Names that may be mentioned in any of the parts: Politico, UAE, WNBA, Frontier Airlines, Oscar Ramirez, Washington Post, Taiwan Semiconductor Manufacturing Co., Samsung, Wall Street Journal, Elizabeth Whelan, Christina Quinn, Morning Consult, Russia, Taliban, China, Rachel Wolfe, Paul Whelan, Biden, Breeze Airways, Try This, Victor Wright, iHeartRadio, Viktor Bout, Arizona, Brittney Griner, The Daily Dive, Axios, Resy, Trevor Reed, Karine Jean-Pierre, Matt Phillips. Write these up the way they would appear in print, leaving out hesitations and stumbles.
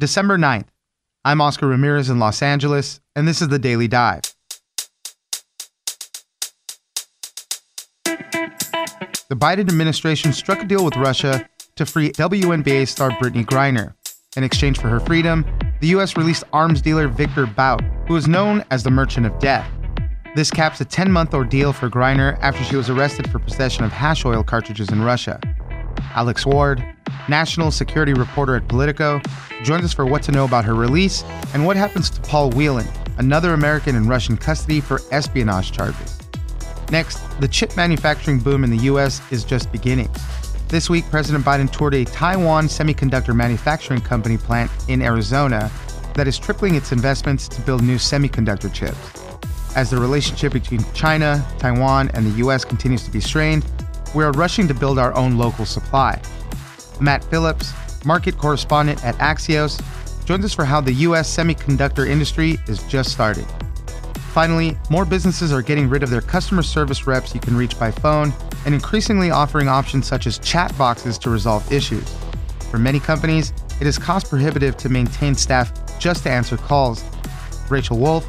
December 9th. I'm Oscar Ramirez in Los Angeles, and this is The Daily Dive. The Biden administration struck a deal with Russia to free WNBA star Brittney Griner. In exchange for her freedom, the U.S. released arms dealer Viktor Bout, who is known as the Merchant of Death. This caps a 10-month ordeal for Griner after she was arrested for possession of hash oil cartridges in Russia. Alex Ward, national security reporter at Politico, joins us for what to know about her release and what happens to Paul Whelan, another American in Russian custody for espionage charges. Next, the chip manufacturing boom in the U.S. is just beginning. This week, President Biden toured a Taiwan Semiconductor Manufacturing Co. plant in Arizona that is tripling its investments to build new semiconductor chips. As the relationship between China, Taiwan, and the U.S. continues to be strained, we are rushing to build our own local supply. Matt Phillips, market correspondent at Axios, joins us for how the U.S. semiconductor industry is just starting. Finally, more businesses are getting rid of their customer service reps you can reach by phone and increasingly offering options such as chat boxes to resolve issues. For many companies, it is cost prohibitive to maintain staff just to answer calls. Rachel Wolfe,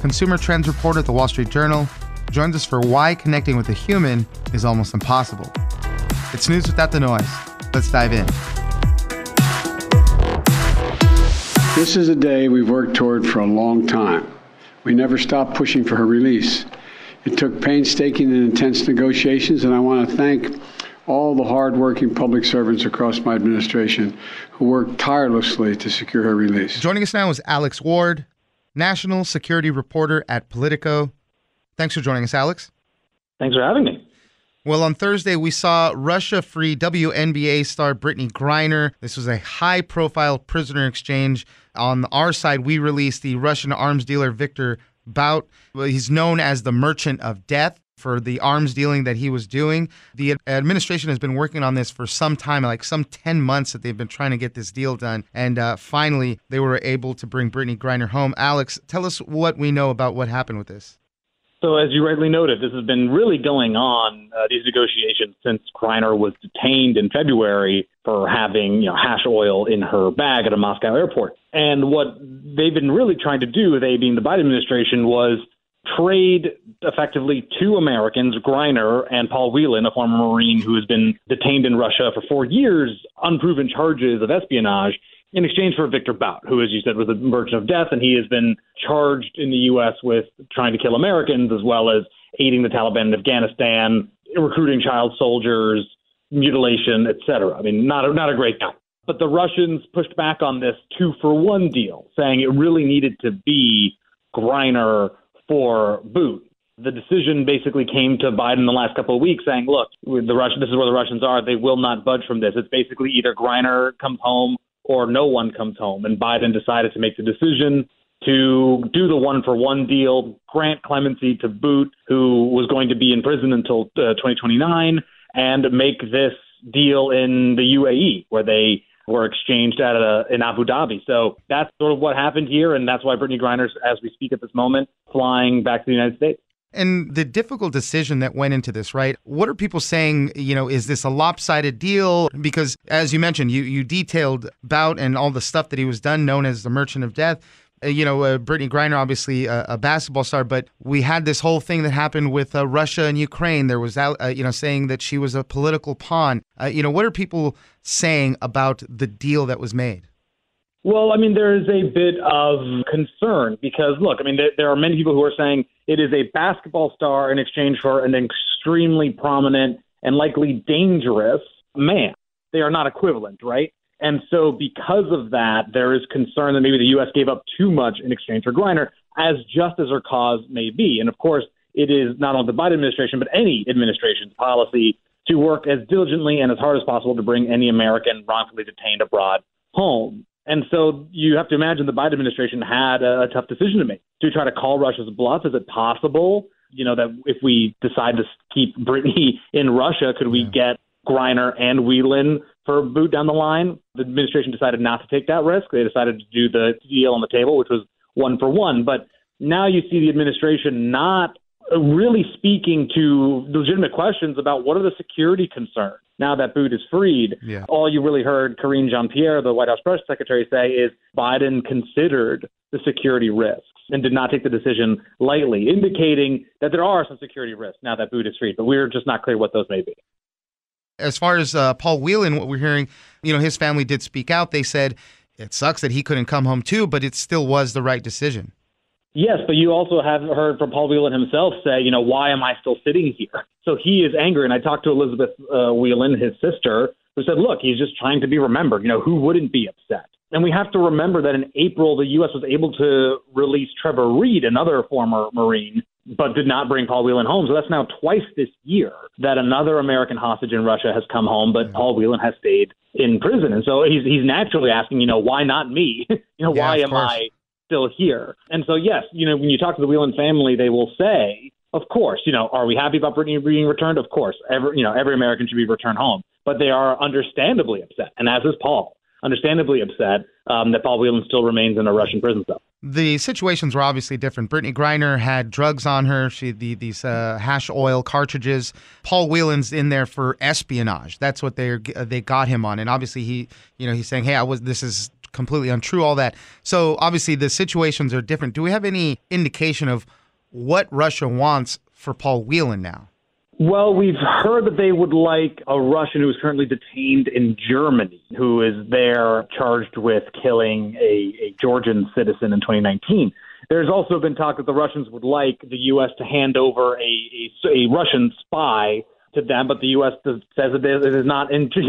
consumer trends reporter at The Wall Street Journal, joins us for why connecting with a human is almost impossible. It's news without the noise. Let's dive in. This is a day we've worked toward for a long time. We never stopped pushing for her release. It took painstaking and intense negotiations, and I want to thank all the hardworking public servants across my administration who worked tirelessly to secure her release. Joining us now is Alex Ward, national security reporter at Politico. Thanks for joining us, Alex. Thanks for having me. Well, on Thursday, we saw Russia free WNBA star Brittney Griner. This was a high-profile prisoner exchange. On our side, we released the Russian arms dealer Viktor Bout. He's known as the Merchant of Death for the arms dealing that he was doing. The administration has been working on this for some time, like some 10 months that they've been trying to get this deal done. And finally, they were able to bring Brittney Griner home. Alex, tell us what we know about what happened with this. So as you rightly noted, this has been really going on, these negotiations, since Griner was detained in February for having hash oil in her bag at a Moscow airport. And what they've been really trying to do, they being the Biden administration, was trade effectively two Americans, Griner and Paul Whelan, a former Marine who has been detained in Russia for 4 years, unproven charges of espionage, in exchange for Viktor Bout, who, as you said, was a merchant of death, and he has been charged in the U.S. with trying to kill Americans, as well as aiding the Taliban in Afghanistan, recruiting child soldiers, mutilation, etc. I mean, not a great guy. But the Russians pushed back on this 2-for-1 deal, saying it really needed to be Griner for Bout. The decision basically came to Biden the last couple of weeks saying, look, this is where the Russians are. They will not budge from this. It's basically either Griner comes home or no one comes home. And Biden decided to make the decision to do the 1-for-1 deal, grant clemency to Bout, who was going to be in prison until 2029, and make this deal in the UAE, where they were exchanged in Abu Dhabi. So that's sort of what happened here, and that's why Brittney Griner's, as we speak at this moment, flying back to the United States. And the difficult decision that went into this, right? What are people saying, is this a lopsided deal? Because as you mentioned, you detailed Bout and all the stuff that he was done, known as the Merchant of Death. Brittney Griner, obviously a basketball star, but we had this whole thing that happened with Russia and Ukraine. There was saying that she was a political pawn. What are people saying about the deal that was made? Well, I mean, there is a bit of concern because, look, I mean, there are many people who are saying it is a basketball star in exchange for an extremely prominent and likely dangerous man. They are not equivalent, right? And so because of that, there is concern that maybe the U.S. gave up too much in exchange for Griner, as just as her cause may be. And, of course, it is not only the Biden administration, but any administration's policy to work as diligently and as hard as possible to bring any American wrongfully detained abroad home. And so you have to imagine the Biden administration had a tough decision to make. To try to call Russia's bluff, is it possible, you know, that if we decide to keep Brittney in Russia, could we get Griner and Whelan for Bout down the line? The administration decided not to take that risk. They decided to do the deal on the table, which was 1-for-1. But now you see the administration not really speaking to legitimate questions about what are the security concerns now that Bout is freed. Yeah. All you really heard Karine Jean-Pierre, the White House press secretary, say is Biden considered the security risks and did not take the decision lightly, indicating that there are some security risks now that Bout is freed, but we're just not clear what those may be. As far as Paul Whelan, what we're hearing, you know, his family did speak out. They said it sucks that he couldn't come home too, but it still was the right decision. Yes, but you also have heard from Paul Whelan himself say, you know, why am I still sitting here? So he is angry. And I talked to Elizabeth Whelan, his sister, who said, look, he's just trying to be remembered. You know, who wouldn't be upset? And we have to remember that in April, the U.S. was able to release Trevor Reed, another former Marine, but did not bring Paul Whelan home. So that's now twice this year that another American hostage in Russia has come home, but Paul Whelan has stayed in prison. And so he's naturally asking, you know, why not me? Why am I still here? And so, yes, you know, when you talk to the Whelan family, they will say, of course, you know, are we happy about Brittney being returned? Of course, every American should be returned home. But they are understandably upset. And as is Paul, understandably upset that Paul Whelan still remains in a Russian prison cell. The situations were obviously different. Brittney Griner had drugs on her. She had these hash oil cartridges. Paul Whelan's in there for espionage. That's what they got him on. And obviously he's saying, hey, this is completely untrue, all that. So obviously the situations are different. Do we have any indication of what Russia wants for Paul Whelan now? Well, we've heard that they would like a Russian who is currently detained in Germany, who is there charged with killing a Georgian citizen in 2019. There's also been talk that the Russians would like the U.S. to hand over a Russian spy to them, but the U.S. says that it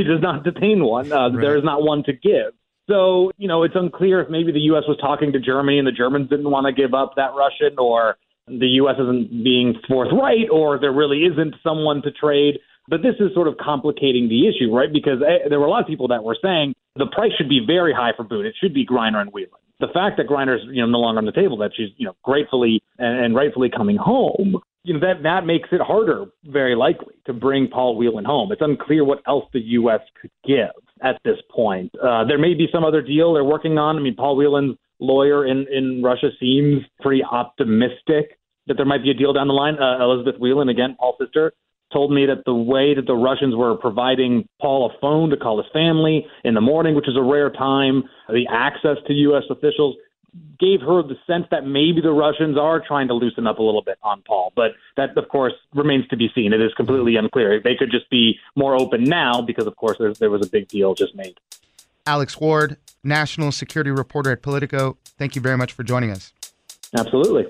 does not detain one. Right. There is not one to give. So, you know, it's unclear if maybe the U.S. was talking to Germany and the Germans didn't want to give up that Russian, or the U.S. isn't being forthright, or there really isn't someone to trade. But this is sort of complicating the issue, right? Because there were a lot of people that were saying the price should be very high for Bout. It should be Griner and Whelan. The fact that Griner's, you know, no longer on the table, that she's, you know, gratefully and rightfully coming home, you know, that makes it harder, very likely, to bring Paul Whelan home. It's unclear what else the U.S. could give at this point. There may be some other deal they're working on. I mean, Paul Whelan's lawyer in Russia seems pretty optimistic that there might be a deal down the line. Elizabeth Whelan, again, Paul's sister, told me that the way that the Russians were providing Paul a phone to call his family in the morning, which is a rare time, the access to U.S. officials gave her the sense that maybe the Russians are trying to loosen up a little bit on Paul. But that, of course, remains to be seen. It is completely unclear. They could just be more open now because, of course, there was a big deal just made. Alex Ward, national security reporter at Politico, thank you very much for joining us. Absolutely.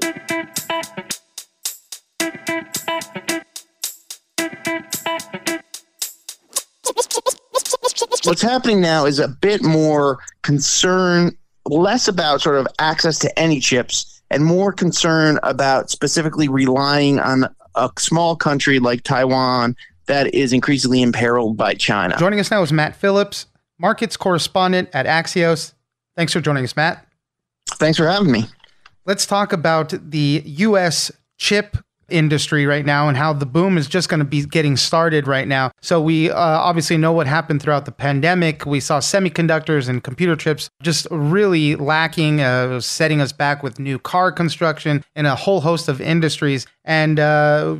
What's happening now is a bit more concern, less about sort of access to any chips and more concern about specifically relying on a small country like Taiwan that is increasingly imperiled by China. Joining us now is Matt Phillips, markets correspondent at Axios. Thanks for joining us, Matt. Thanks for having me. Let's talk about the U.S. chip industry right now and how the boom is just going to be getting started right now. So we obviously know what happened throughout the pandemic. We saw semiconductors and computer chips just really lacking, setting us back with new car construction and a whole host of industries. And,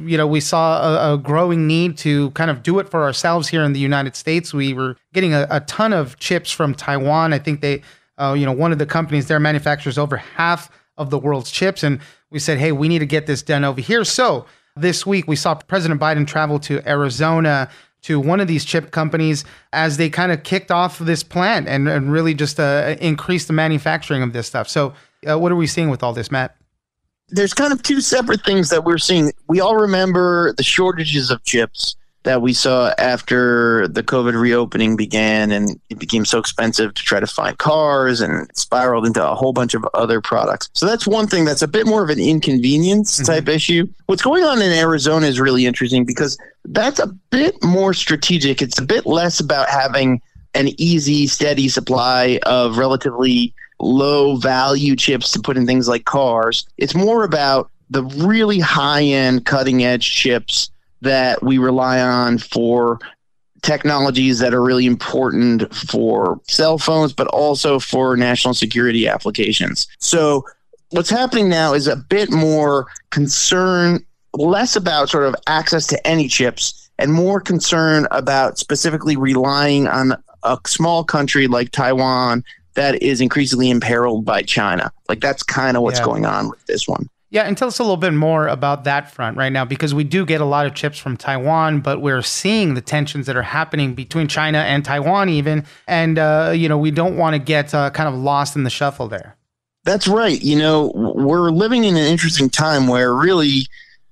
you know, we saw a growing need to kind of do it for ourselves here in the United States. We were getting a ton of chips from Taiwan. I think they, one of the companies there manufactures over half of the world's chips. And we said, hey, we need to get this done over here. So this week we saw President Biden travel to Arizona to one of these chip companies as they kind of kicked off this plant and really just increased the manufacturing of this stuff. So what are we seeing with all this, Matt? There's kind of two separate things that we're seeing. We all remember the shortages of chips that we saw after the COVID reopening began, and it became so expensive to try to find cars and spiraled into a whole bunch of other products. So that's one thing that's a bit more of an inconvenience type issue. What's going on in Arizona is really interesting because that's a bit more strategic. It's a bit less about having an easy, steady supply of relatively low value chips to put in things like cars. It's more about the really high end cutting edge chips that we rely on for technologies that are really important for cell phones, but also for national security applications. So what's happening now is a bit more concern, less about sort of access to any chips and more concern about specifically relying on a small country like Taiwan that is increasingly imperiled by China. Like that's kind of what's going on with this one. Yeah, and tell us a little bit more about that front right now, because we do get a lot of chips from Taiwan, but we're seeing the tensions that are happening between China and Taiwan even. And, we don't want to get kind of lost in the shuffle there. That's right. You know, we're living in an interesting time where really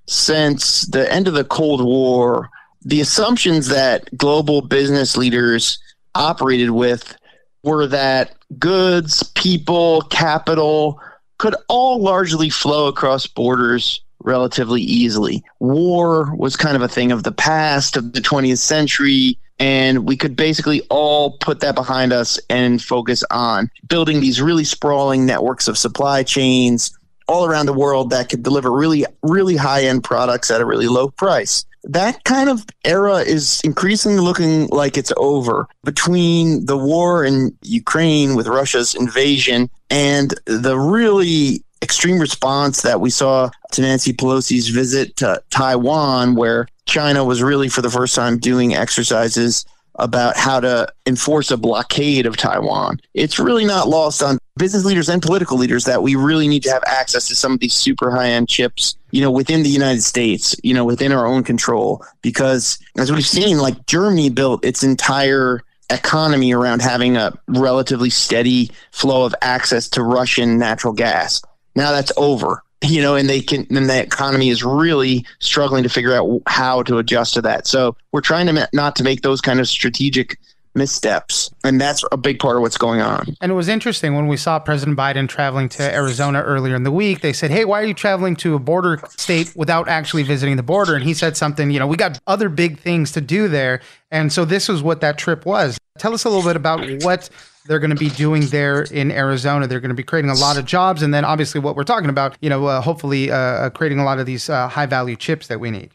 since the end of the Cold War, the assumptions that global business leaders operated with were that goods, people, capital could all largely flow across borders relatively easily. War was kind of a thing of the past, of the 20th century, and we could basically all put that behind us and focus on building these really sprawling networks of supply chains all around the world that could deliver really, really high-end products at a really low price. That kind of era is increasingly looking like it's over. Between the war in Ukraine with Russia's invasion and the really extreme response that we saw to Nancy Pelosi's visit to Taiwan, where China was really for the first time doing exercises about how to enforce a blockade of Taiwan. It's really not lost on business leaders and political leaders that we really need to have access to some of these super high-end chips, you know, within the United States, you know, within our own control. Because as we've seen, like Germany built its entire economy around having a relatively steady flow of access to Russian natural gas. Now that's over, you know, and the economy is really struggling to figure out how to adjust to that. So we're trying to not to make those kind of strategic missteps. And that's a big part of what's going on. And it was interesting when we saw President Biden traveling to Arizona earlier in the week, they said, hey, why are you traveling to a border state without actually visiting the border? And he said something, you know, we got other big things to do there. And so this was what that trip was. Tell us a little bit about what they're going to be doing there in Arizona. They're going to be creating a lot of jobs. And then obviously what we're talking about, you know, hopefully creating a lot of these high value chips that we need.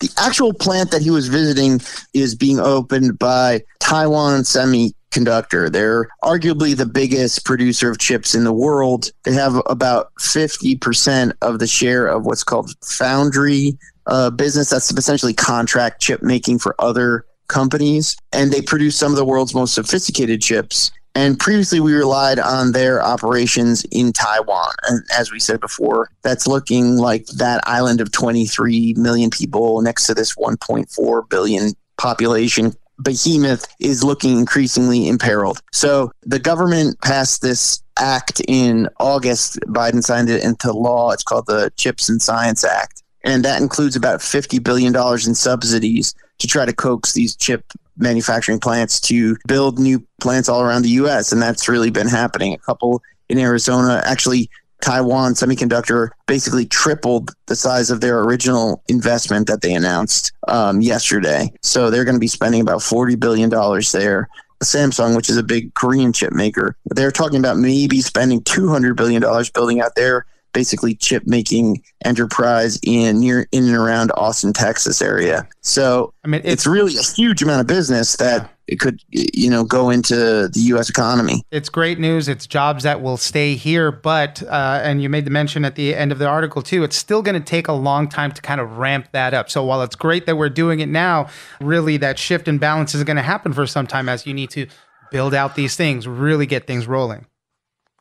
The actual plant that he was visiting is being opened by Taiwan Semiconductor. They're arguably the biggest producer of chips in the world. They have about 50% of the share of what's called foundry business. That's essentially contract chip making for other companies. And they produce some of the world's most sophisticated chips. And previously, we relied on their operations in Taiwan. And as we said before, that's looking like that island of 23 million people next to this 1.4 billion population behemoth is looking increasingly imperiled. So the government passed this act in August. Biden signed it into law. It's called the Chips and Science Act. And that includes about $50 billion in subsidies to try to coax these chip manufacturing plants to build new plants all around the U.S. And that's really been happening. A couple in Arizona, actually Taiwan Semiconductor basically tripled the size of their original investment that they announced yesterday. So they're going to be spending about $40 billion there. Samsung, which is a big Korean chip maker, they're talking about maybe spending $200 billion building out their basically chip making enterprise in and around Austin, Texas area. So I mean, it's really a huge amount of business that it could, you know, go into the U.S. economy. It's great news. It's jobs that will stay here. But and you made the mention at the end of the article, too, it's still going to take a long time to kind of ramp that up. So while it's great that we're doing it now, really that shift and balance is going to happen for some time as you need to build out these things, really get things rolling.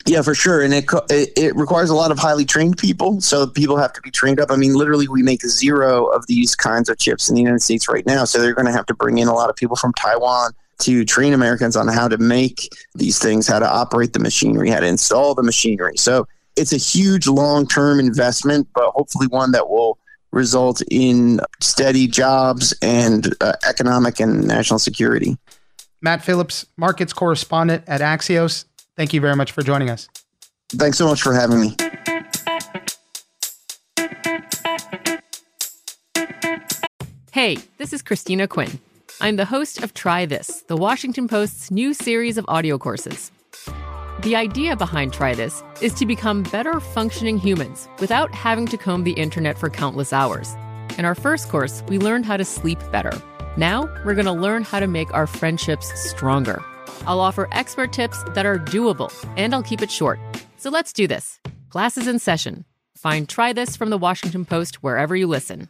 Yeah, for sure. And it requires a lot of highly trained people. So people have to be trained up. I mean, literally, we make zero of these kinds of chips in the United States right now. So they're going to have to bring in a lot of people from Taiwan to train Americans on how to make these things, how to operate the machinery, how to install the machinery. So it's a huge long-term investment, but hopefully one that will result in steady jobs and economic and national security. Matt Phillips, markets correspondent at Axios. Thank you very much for joining us. Thanks so much for having me. Hey, this is Christina Quinn. I'm the host of Try This, the Washington Post's new series of audio courses. The idea behind Try This is to become better functioning humans without having to comb the internet for countless hours. In our first course, we learned how to sleep better. Now, we're going to learn how to make our friendships stronger. I'll offer expert tips that are doable, and I'll keep it short. So let's do this. Class is in session. Find Try This from the Washington Post wherever you listen.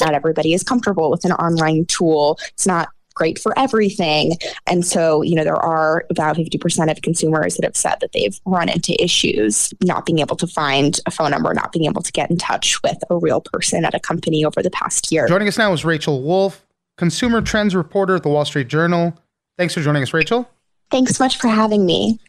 Not everybody is comfortable with an online tool. It's not great for everything. And so, there are about 50% of consumers that have said that they've run into issues, not being able to find a phone number, not being able to get in touch with a real person at a company over the past year. Joining us now is Rachel Wolfe, consumer trends reporter at The Wall Street Journal. Thanks for joining us, Rachel. Thanks so much for having me.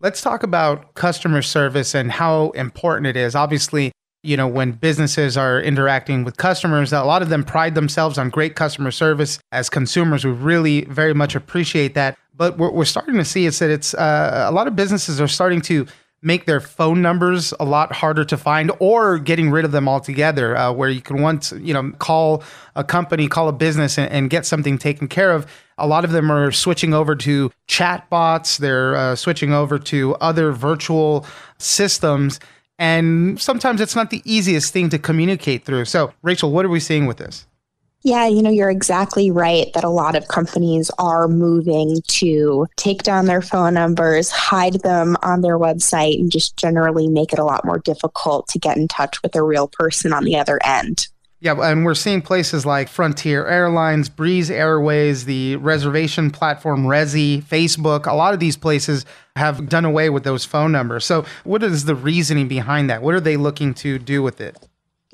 Let's talk about customer service and how important it is. Obviously, when businesses are interacting with customers, a lot of them pride themselves on great customer service. As consumers, we really very much appreciate that. But what we're starting to see is that it's a lot of businesses are starting to make their phone numbers a lot harder to find or getting rid of them altogether, where you can once, call a company, call a business and get something taken care of. A lot of them are switching over to chatbots. They're switching over to other virtual systems. And sometimes it's not the easiest thing to communicate through. So, Rachel, what are we seeing with this? Yeah, you're exactly right that a lot of companies are moving to take down their phone numbers, hide them on their website, and just generally make it a lot more difficult to get in touch with a real person on the other end. Yeah, and we're seeing places like Frontier Airlines, Breeze Airways, the reservation platform Resy, Facebook. A lot of these places have done away with those phone numbers. So what is the reasoning behind that? What are they looking to do with it?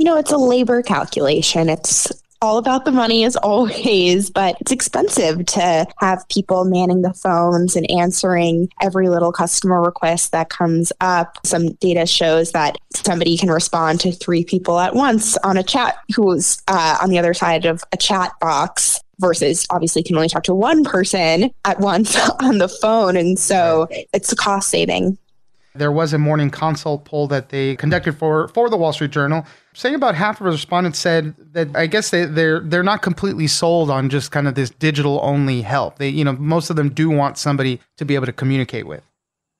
It's a labor calculation. It's all about the money as always, but it's expensive to have people manning the phones and answering every little customer request that comes up. Some data shows that somebody can respond to 3 people at once on a chat who's on the other side of a chat box versus obviously can only talk to one person at once on the phone. And so it's a cost saving. There was a Morning Consult poll that they conducted for the Wall Street Journal, saying about half of respondents said that I guess they're not completely sold on just kind of this digital only help. They, most of them do want somebody to be able to communicate with.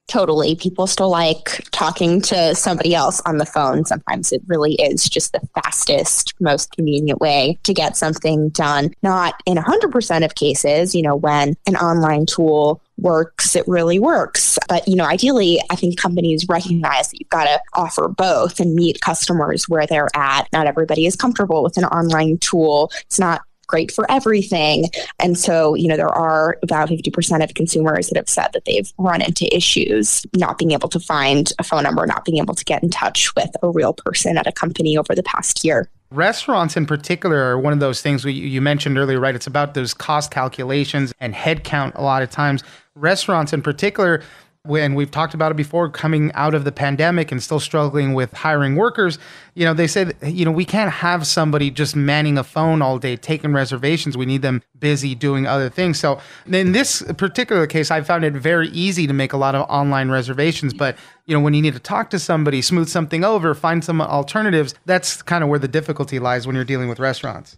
Totally. People still like talking to somebody else on the phone. Sometimes it really is just the fastest, most convenient way to get something done. Not in 100% of cases, when an online tool works, it really works. But, ideally, I think companies recognize that you've got to offer both and meet customers where they're at. Not everybody is comfortable with an online tool. It's not great for everything. And so, there are about 50% of consumers that have said that they've run into issues, not being able to find a phone number, not being able to get in touch with a real person at a company over the past year. Restaurants in particular are one of those things you mentioned earlier, right? It's about those cost calculations and headcount a lot of times. Restaurants in particular, when we've talked about it before, coming out of the pandemic and still struggling with hiring workers, they say that, we can't have somebody just manning a phone all day, taking reservations. We need them busy doing other things. So in this particular case, I found it very easy to make a lot of online reservations. But, when you need to talk to somebody, smooth something over, find some alternatives, that's kind of where the difficulty lies when you're dealing with restaurants.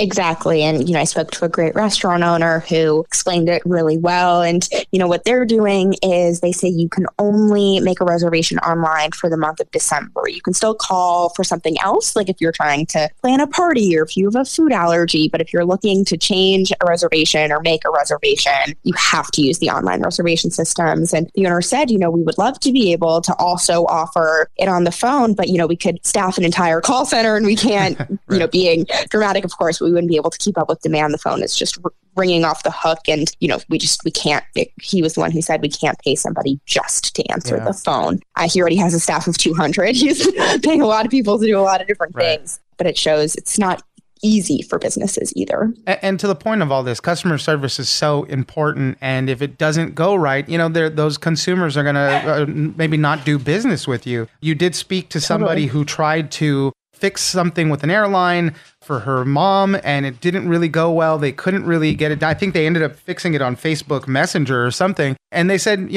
Exactly. And, I spoke to a great restaurant owner who explained it really well. And, what they're doing is they say you can only make a reservation online for the month of December. You can still call for something else, like if you're trying to plan a party or if you have a food allergy. But if you're looking to change a reservation or make a reservation, you have to use the online reservation systems. And the owner said, we would love to be able to also offer it on the phone, but, we could staff an entire call center and we can't, right. Being dramatic, of course, we wouldn't be able to keep up with demand. The phone is just ringing off the hook. And, we can't, he was the one who said we can't pay somebody just to answer the phone. He already has a staff of 200. He's paying a lot of people to do a lot of different things, but it shows it's not easy for businesses either. And to the point of all this, customer service is so important. And if it doesn't go right, those consumers are going to maybe not do business with you. You did speak to somebody who tried to fix something with an airline for her mom, and it didn't really go well. They couldn't really get it done. I think they ended up fixing it on Facebook Messenger or something. And they said,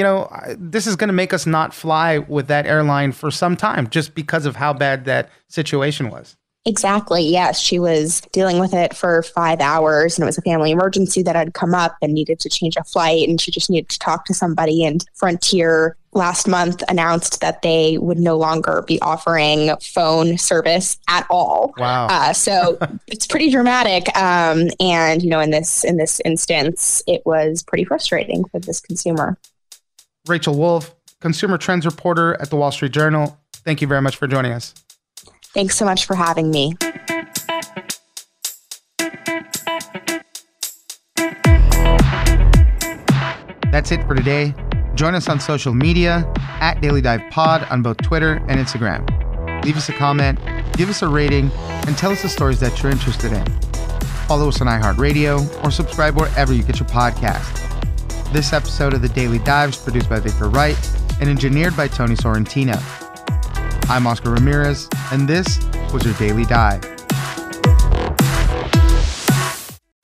this is going to make us not fly with that airline for some time just because of how bad that situation was. Exactly. Yes. She was dealing with it for 5 hours, and it was a family emergency that had come up and needed to change a flight. And she just needed to talk to somebody. And Frontier last month announced that they would no longer be offering phone service at all. Wow. So it's pretty dramatic. And, in this instance, it was pretty frustrating for this consumer. Rachel Wolfe, consumer trends reporter at the Wall Street Journal. Thank you very much for joining us. Thanks so much for having me. That's it for today. Join us on social media @DailyDivePod on both Twitter and Instagram. Leave us a comment, give us a rating, and tell us the stories that you're interested in. Follow us on iHeartRadio or subscribe wherever you get your podcast. This episode of The Daily Dive is produced by Victor Wright and engineered by Tony Sorrentino. I'm Oscar Ramirez, and this was your Daily Dive.